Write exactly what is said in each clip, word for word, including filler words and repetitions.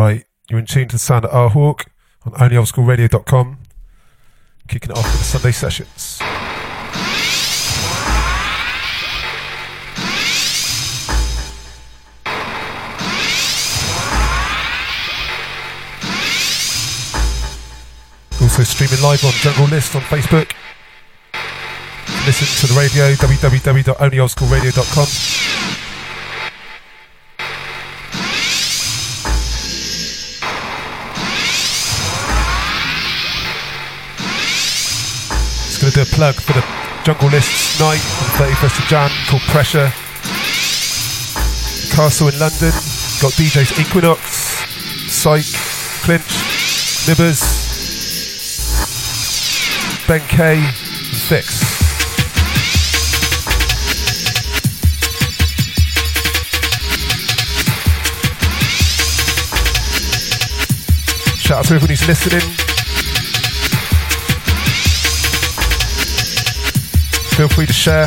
right. You're in tune to the sound of R Hawk on only old school radio dot com. Kicking it off with the Sunday sessions. Also streaming live on Jungle List on Facebook. Listen to the radio, w w w dot only old school radio dot com. Going to do a plug for the Jungle List night on the thirty-first of January called Pressure. Castle in London, got D Js Equinox, Psych, Clinch, Livers, Ben K and Fix. Shout out to everyone who's listening. Feel free to share.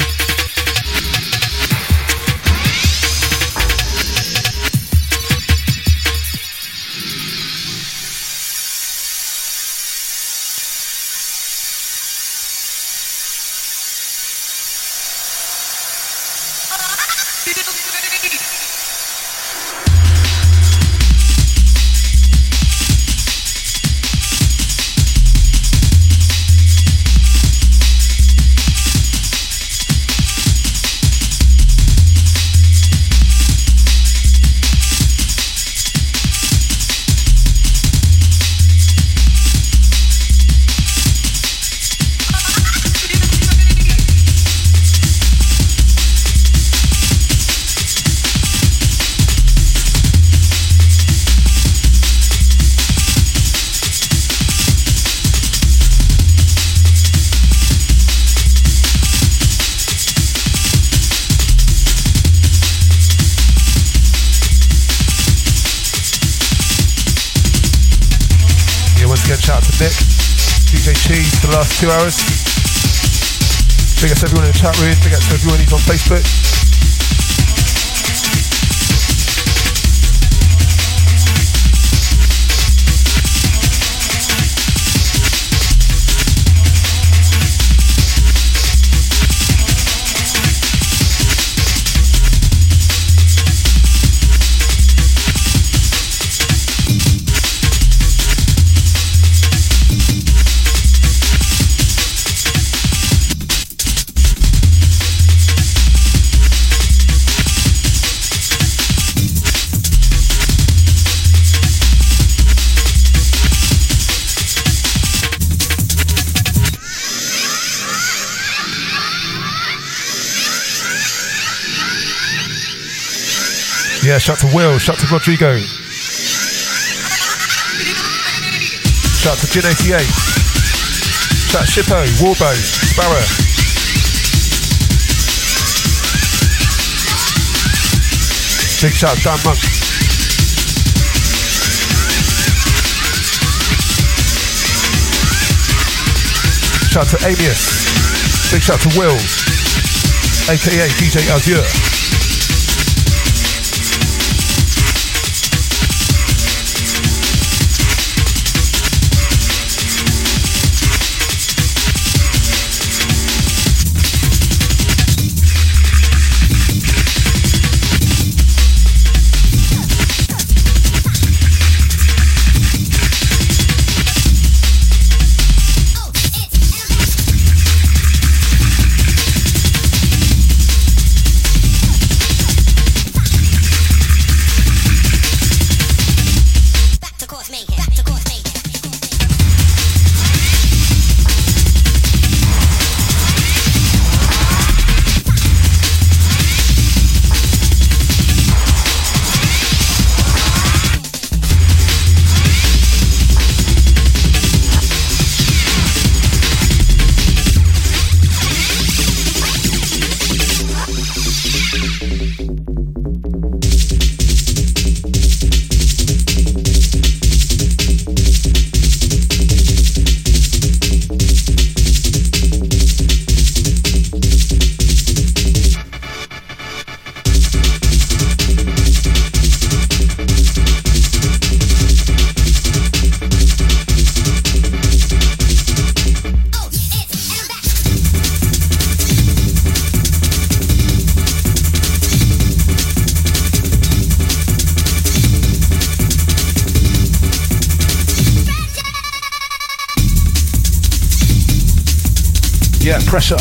Two hours. Big up to everyone in the chat room, big up to everyone who's on Facebook. Yeah, shout to Will, shout to Rodrigo, shout to Jin eighty-eight, shout to Shippo, Warbo, Sparrow, big shout to Dan Monk. Shout to Amias, big shout to Will, aka D J Azure. Pressure.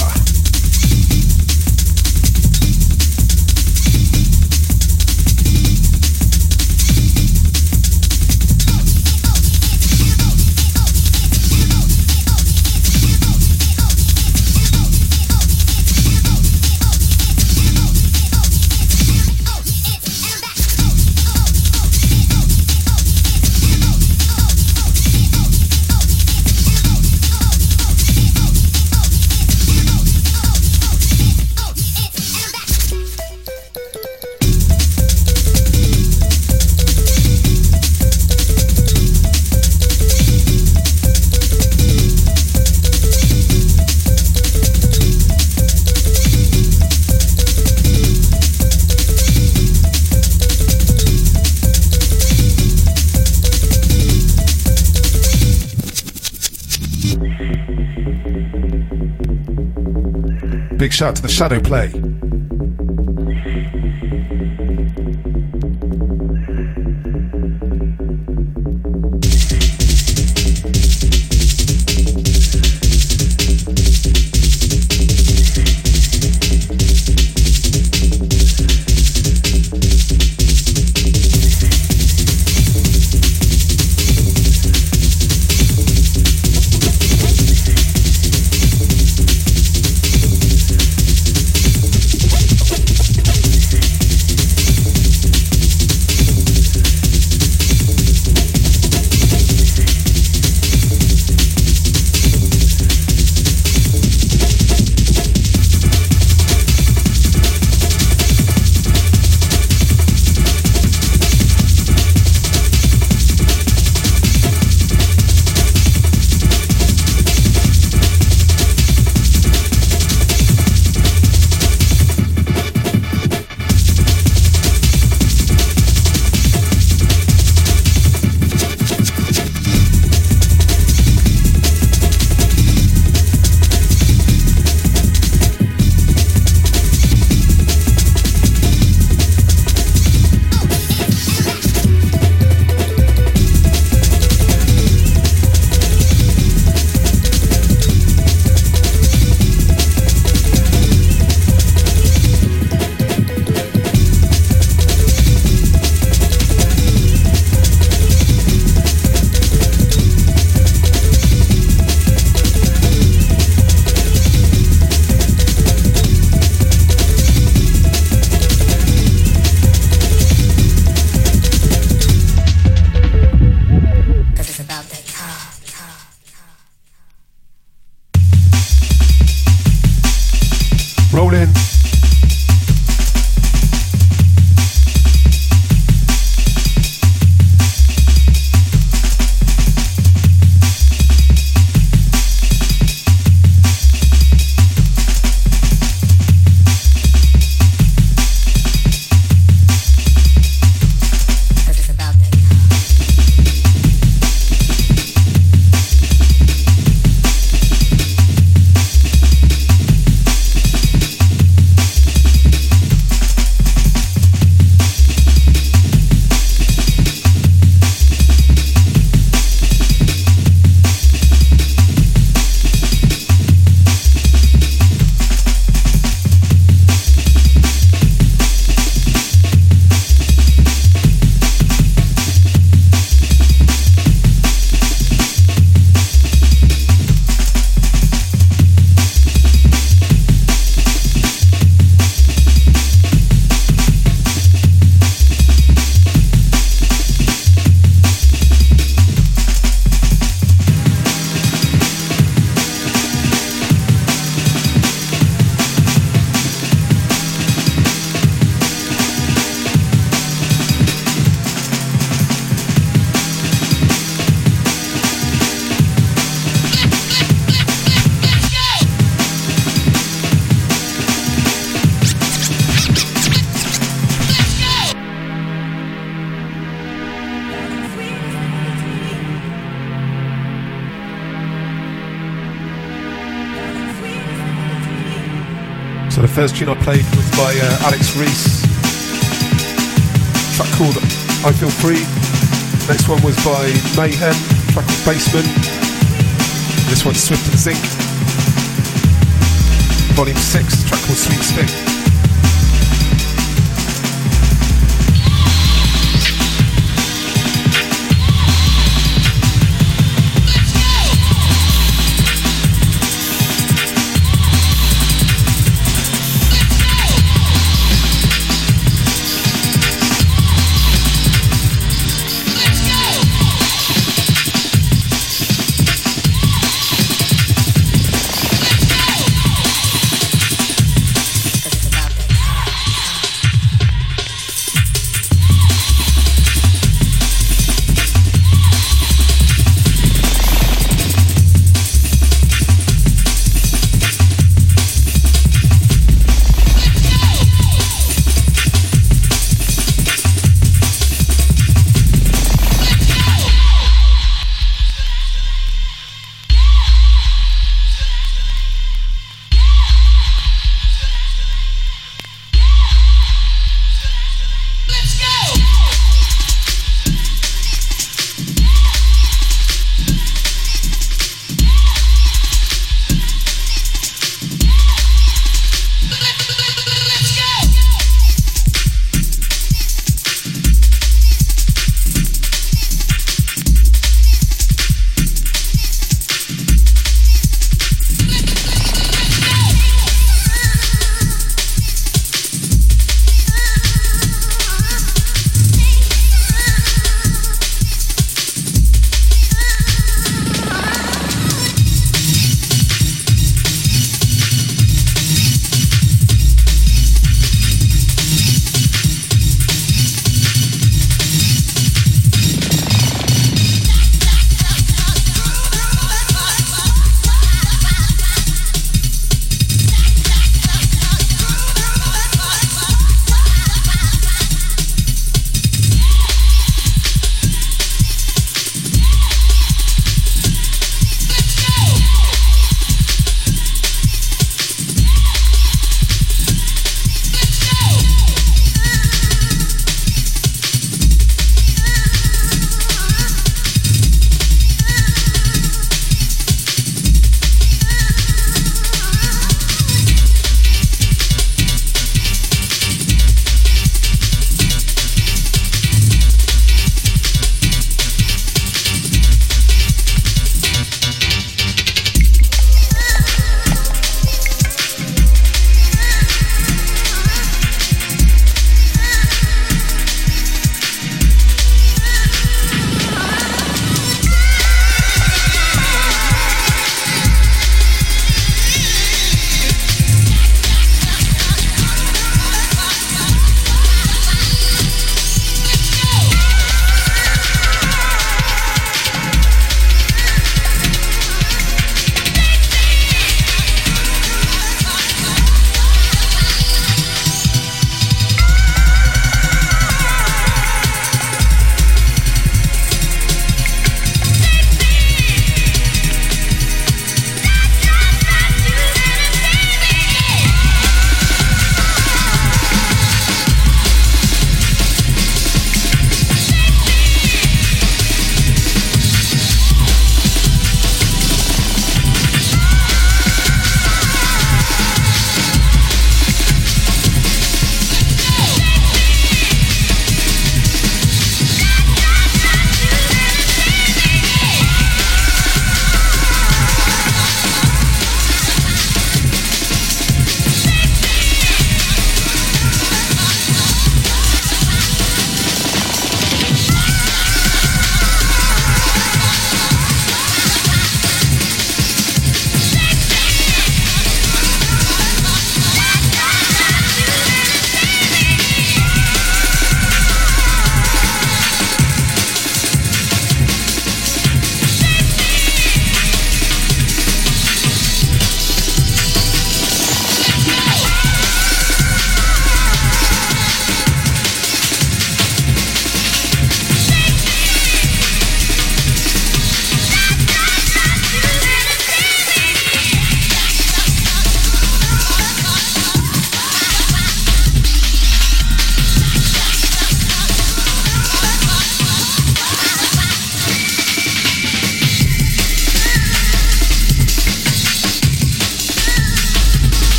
Big shout to the Shadow Play. First tune I played was by uh, Alex Reese, track called I Feel Free. Next one was by Mayhem, track called Baseman. This one's Swift and Zinc. Volume six, track called Sweet Stick.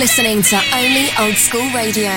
listening to Only Old School Radio.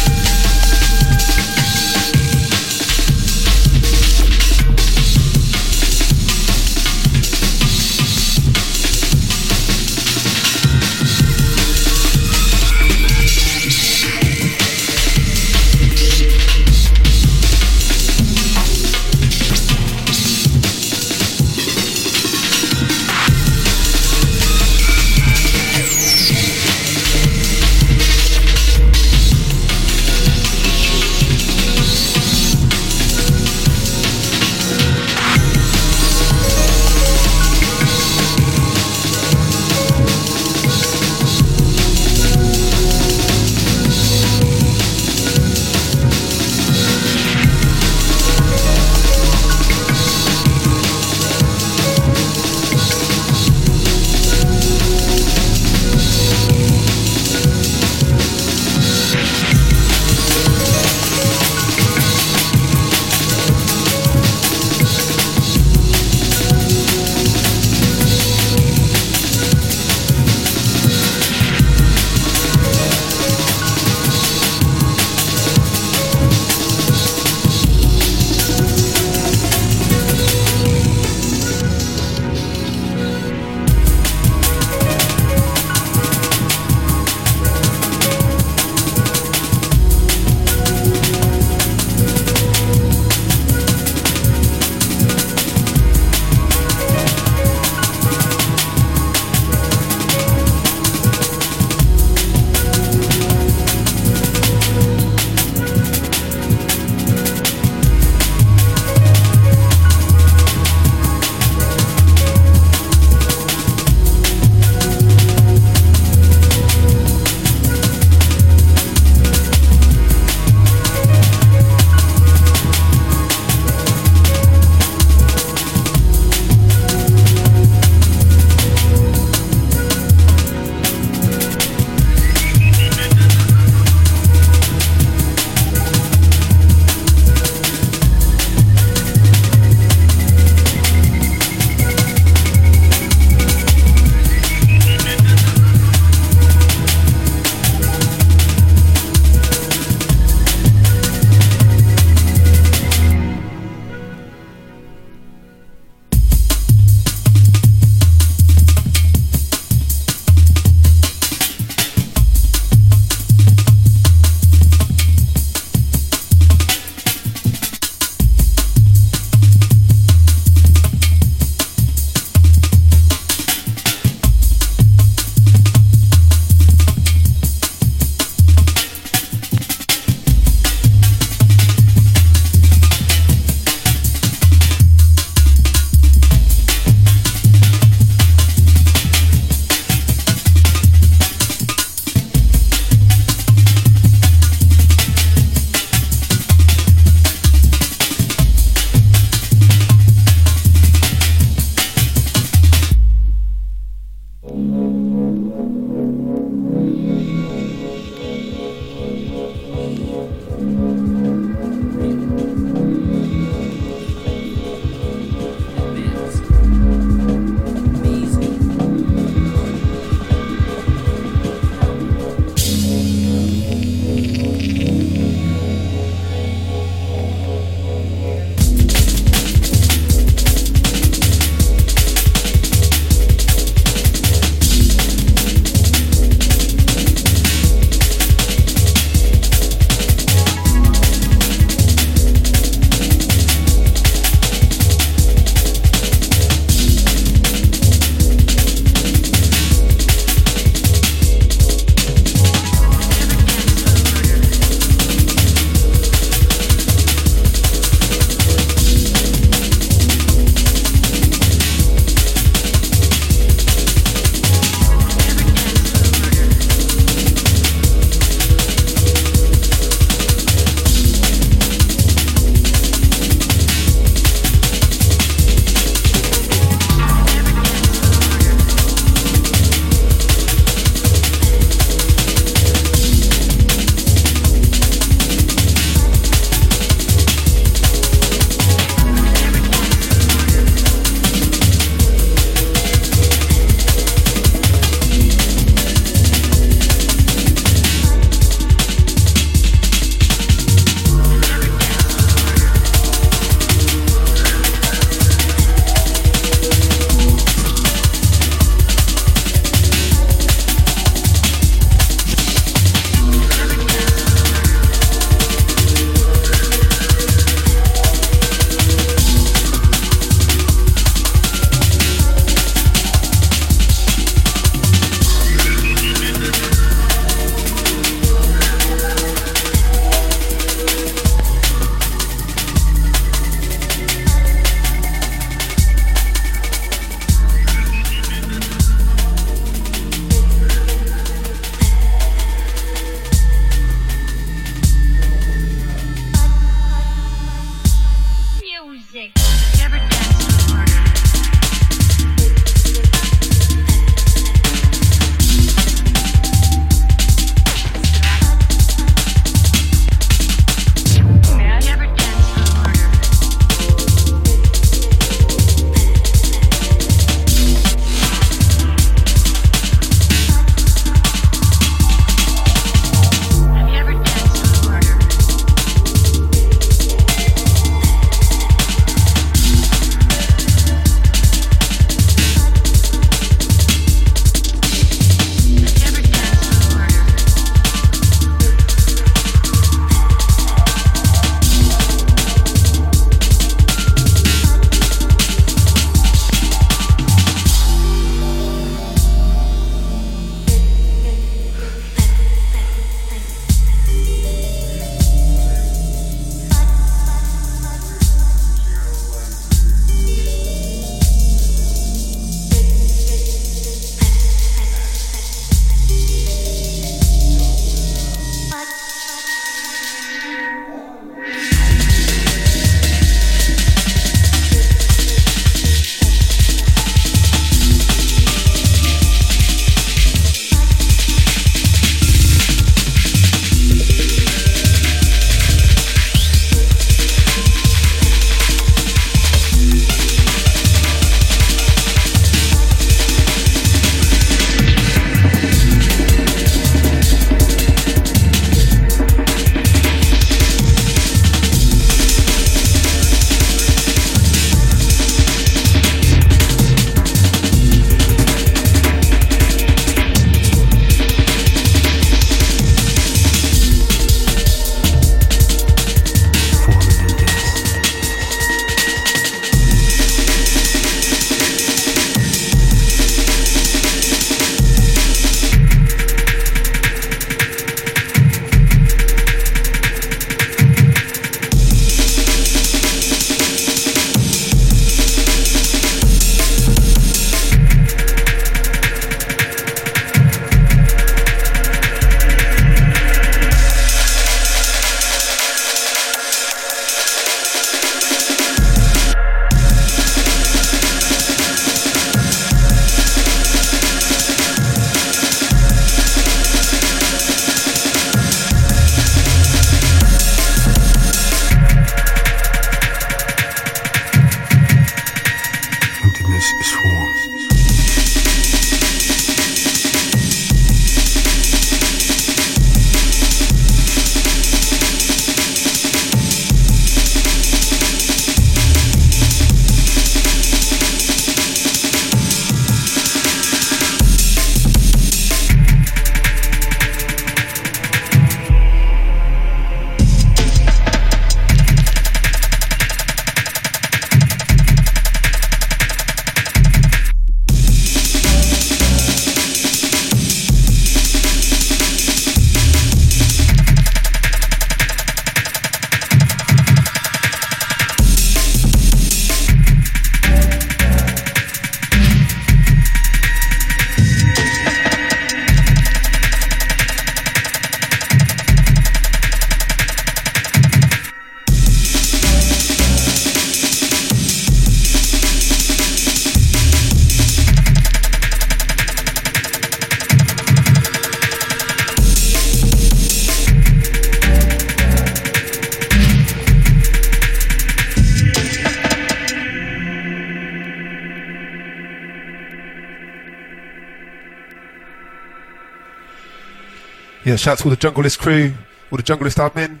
Yeah, shout out to all the Jungle List crew, all the Jungle List admin,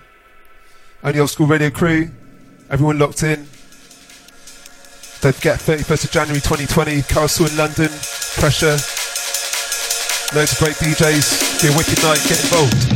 Only Old School Radio crew, everyone locked in. Don't forget, thirty-first of January twenty twenty, Castle in London, Pressure, loads of great D Js, be a wicked night, get involved.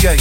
K.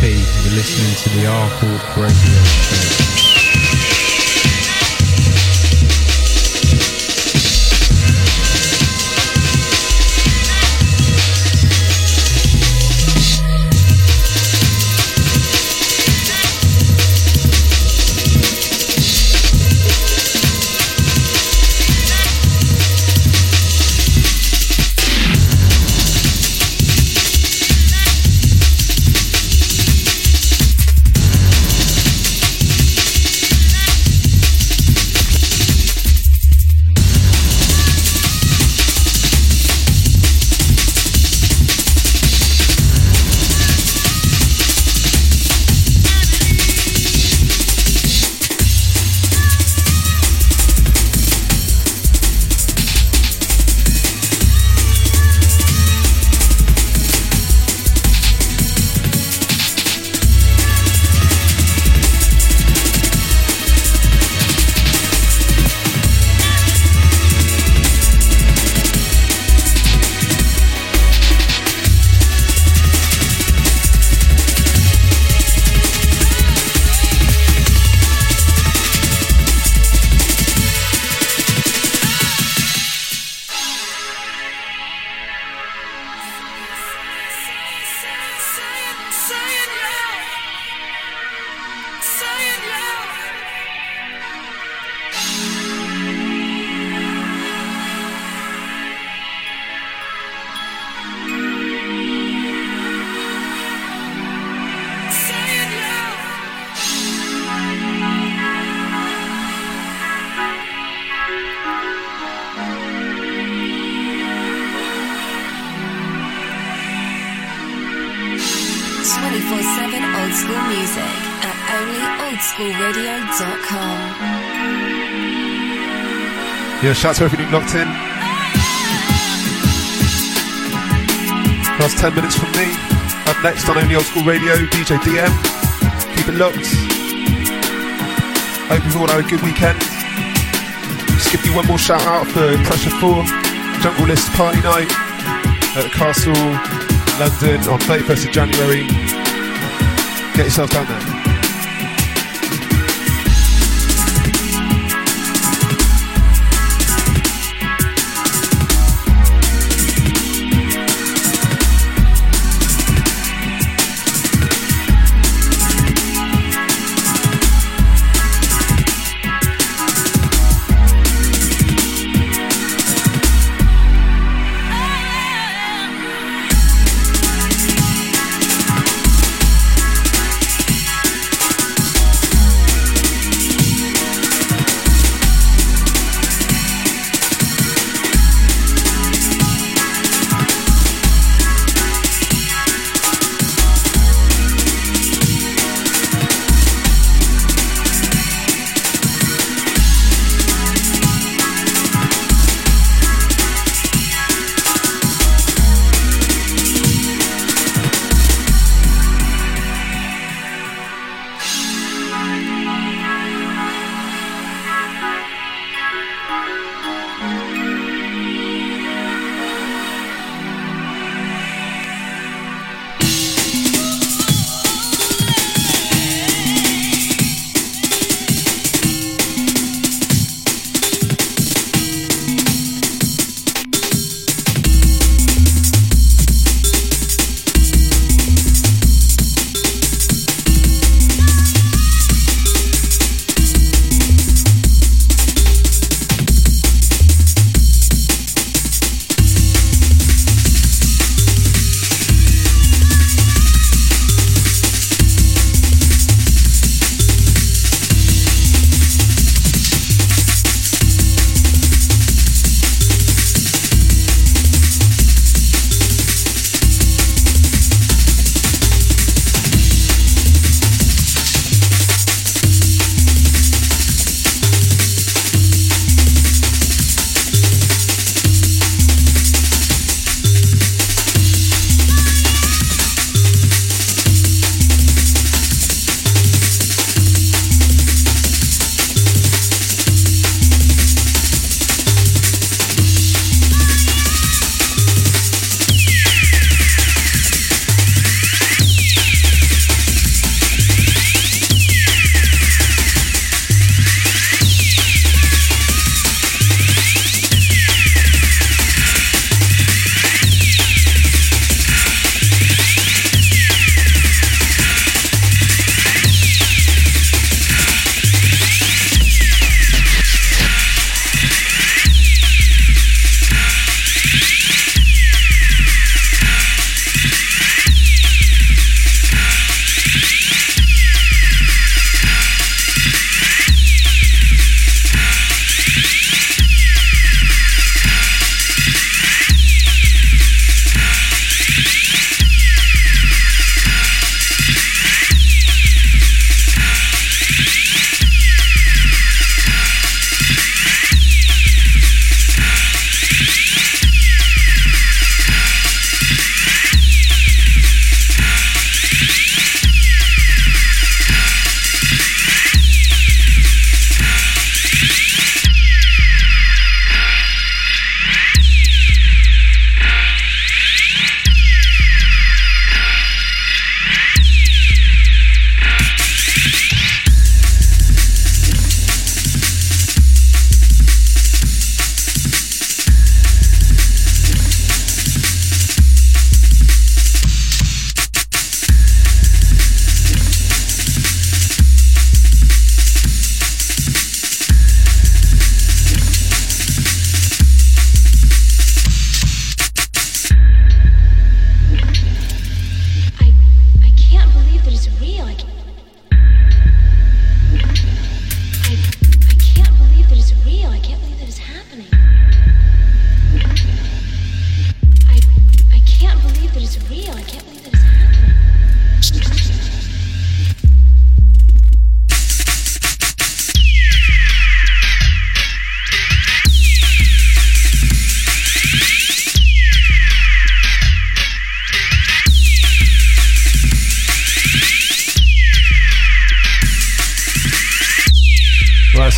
feed. You're listening to the R Hawk Radio Show. Yeah, shout out to everything locked in. Last ten minutes from me. Up next on Only Old School Radio, D J D M. Keep it locked. Hope you've all had a good weekend. Just give you one more shout out for Pressure four, Jungle List Party Night at Castle, London on thirty-first of January. Get yourself down there.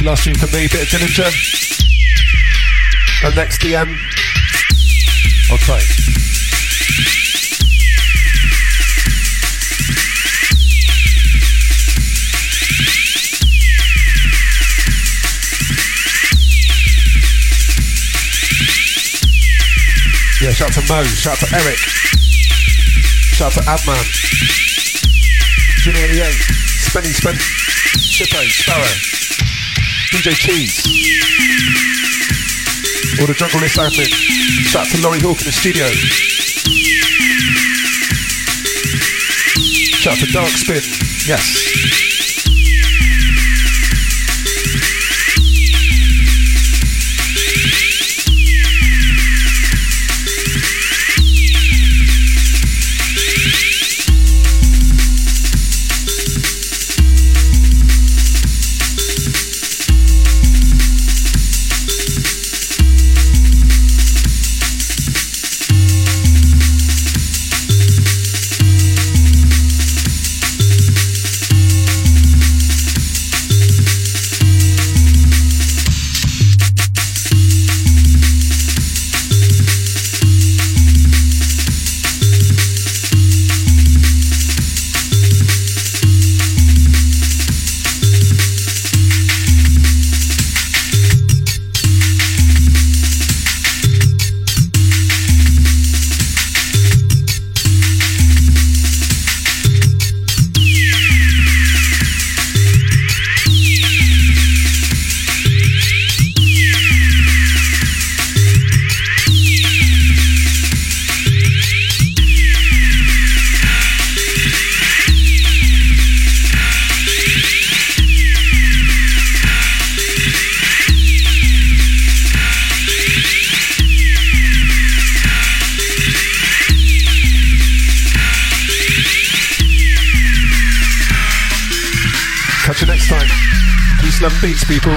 That's the last tune for me, bit of Dillinger. And next D M. I'll try. Yeah, shout out to Mo, shout out to Eric, shout out to Abman, Junior eighty-eight, Spenny Spen, Shippo, Sparrow, D J Cheese, all the Jungle List admin, shout out to Laurie Hawke in the studio, shout out to Darkspin, yes. Beats, people.